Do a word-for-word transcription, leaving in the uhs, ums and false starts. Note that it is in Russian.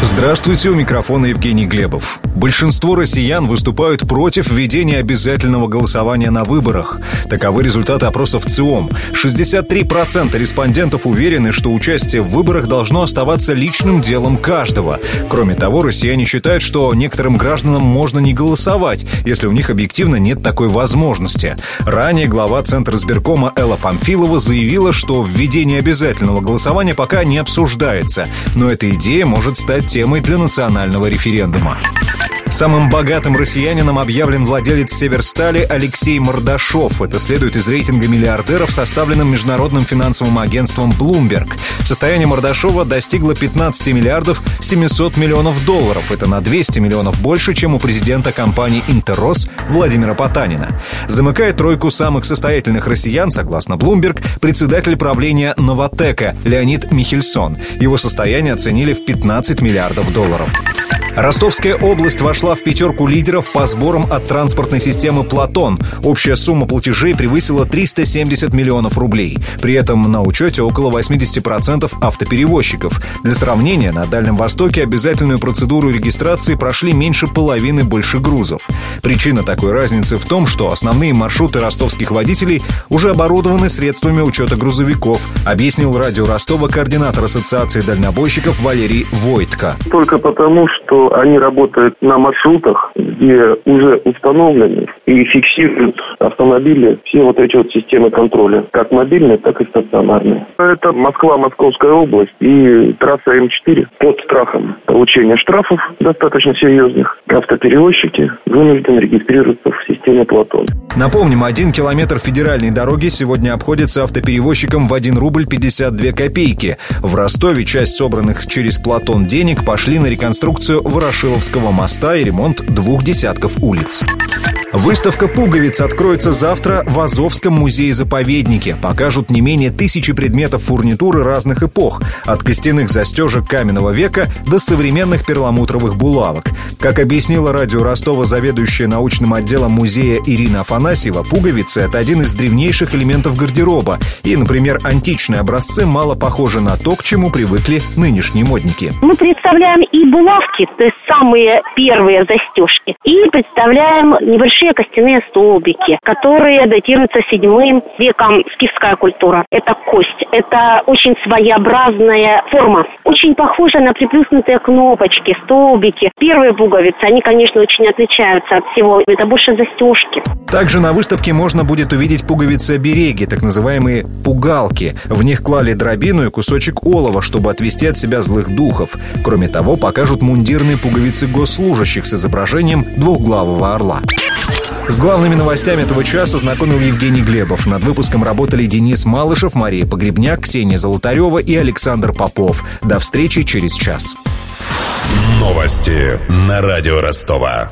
Здравствуйте, у микрофона Евгений Глебов. Большинство россиян выступают против введения обязательного голосования на выборах. Таковы результаты опросов ЦИОМ. шестьдесят три процента респондентов уверены, что участие в выборах должно оставаться личным делом каждого. Кроме того, россияне считают, что некоторым гражданам можно не голосовать, если у них объективно нет такой возможности. Ранее глава Центризбиркома Элла Памфилова заявила, что введение обязательного голосования пока не обсуждается, но эта идея может стать темой для национального референдума. Самым богатым россиянином объявлен владелец «Северстали» Алексей Мордашов. Это следует из рейтинга миллиардеров, составленным международным финансовым агентством Bloomberg. Состояние Мордашова достигло пятнадцать миллиардов семьсот миллионов долларов. Это на двести миллионов больше, чем у президента компании «Интеррос» Владимира Потанина. Замыкает тройку самых состоятельных россиян, согласно Bloomberg, председатель правления «Новотека» Леонид Михельсон. Его состояние оценили в пятнадцать миллиардов долларов. Ростовская область вошла в пятерку лидеров по сборам от транспортной системы «Платон». Общая сумма платежей превысила триста семьдесят миллионов рублей. При этом на учете около восемьдесят процентов автоперевозчиков. Для сравнения, на Дальнем Востоке обязательную процедуру регистрации прошли меньше половины большегрузов. Причина такой разницы в том, что основные маршруты ростовских водителей уже оборудованы средствами учета грузовиков, объяснил радио Ростова координатор Ассоциации дальнобойщиков Валерий Войтко. Только потому, что они работают на маршрутах, где уже установлены и фиксируют автомобили все вот эти вот системы контроля, как мобильные, так и стационарные. Это Москва, Московская область и трасса эм четыре под страхом получения штрафов достаточно серьезных. Автоперевозчики вынуждены регистрироваться в системе «Платон». Напомним, один километр федеральной дороги сегодня обходится автоперевозчикам в один рубль пятьдесят две копейки. В Ростове часть собранных через «Платон» денег пошли на реконструкцию Ворошиловского моста и ремонт двух десятков улиц. Выставка пуговиц откроется завтра в Азовском музее-заповеднике. Покажут не менее тысячи предметов фурнитуры разных эпох. От костяных застежек каменного века до современных перламутровых булавок. Как объяснила радио Ростова заведующая научным отделом музея Ирина Афанасьева, пуговицы — это один из древнейших элементов гардероба. И, например, античные образцы мало похожи на то, к чему привыкли нынешние модники. Мы представляем и булавки, то есть самые первые застежки, и представляем небольшие костяные столбики, которые датируются седьмым веком, скифская культура. Это кость, это очень своеобразная форма, очень похожа на приплюснутые кнопочки, столбики. Первые пуговицы, они, конечно, очень отличаются от всего, это больше застежки. Также на выставке можно будет увидеть пуговицы-обереги, так называемые пугалки. В них клали дробину и кусочек олова, чтобы отвести от себя злых духов. Кроме того, покажут мундирные пуговицы госслужащих с изображением двухглавого орла. С главными новостями этого часа знакомил Евгений Глебов. Над выпуском работали Денис Малышев, Мария Погребняк, Ксения Золотарева и Александр Попов. До встречи через час. Новости на радио Ростова.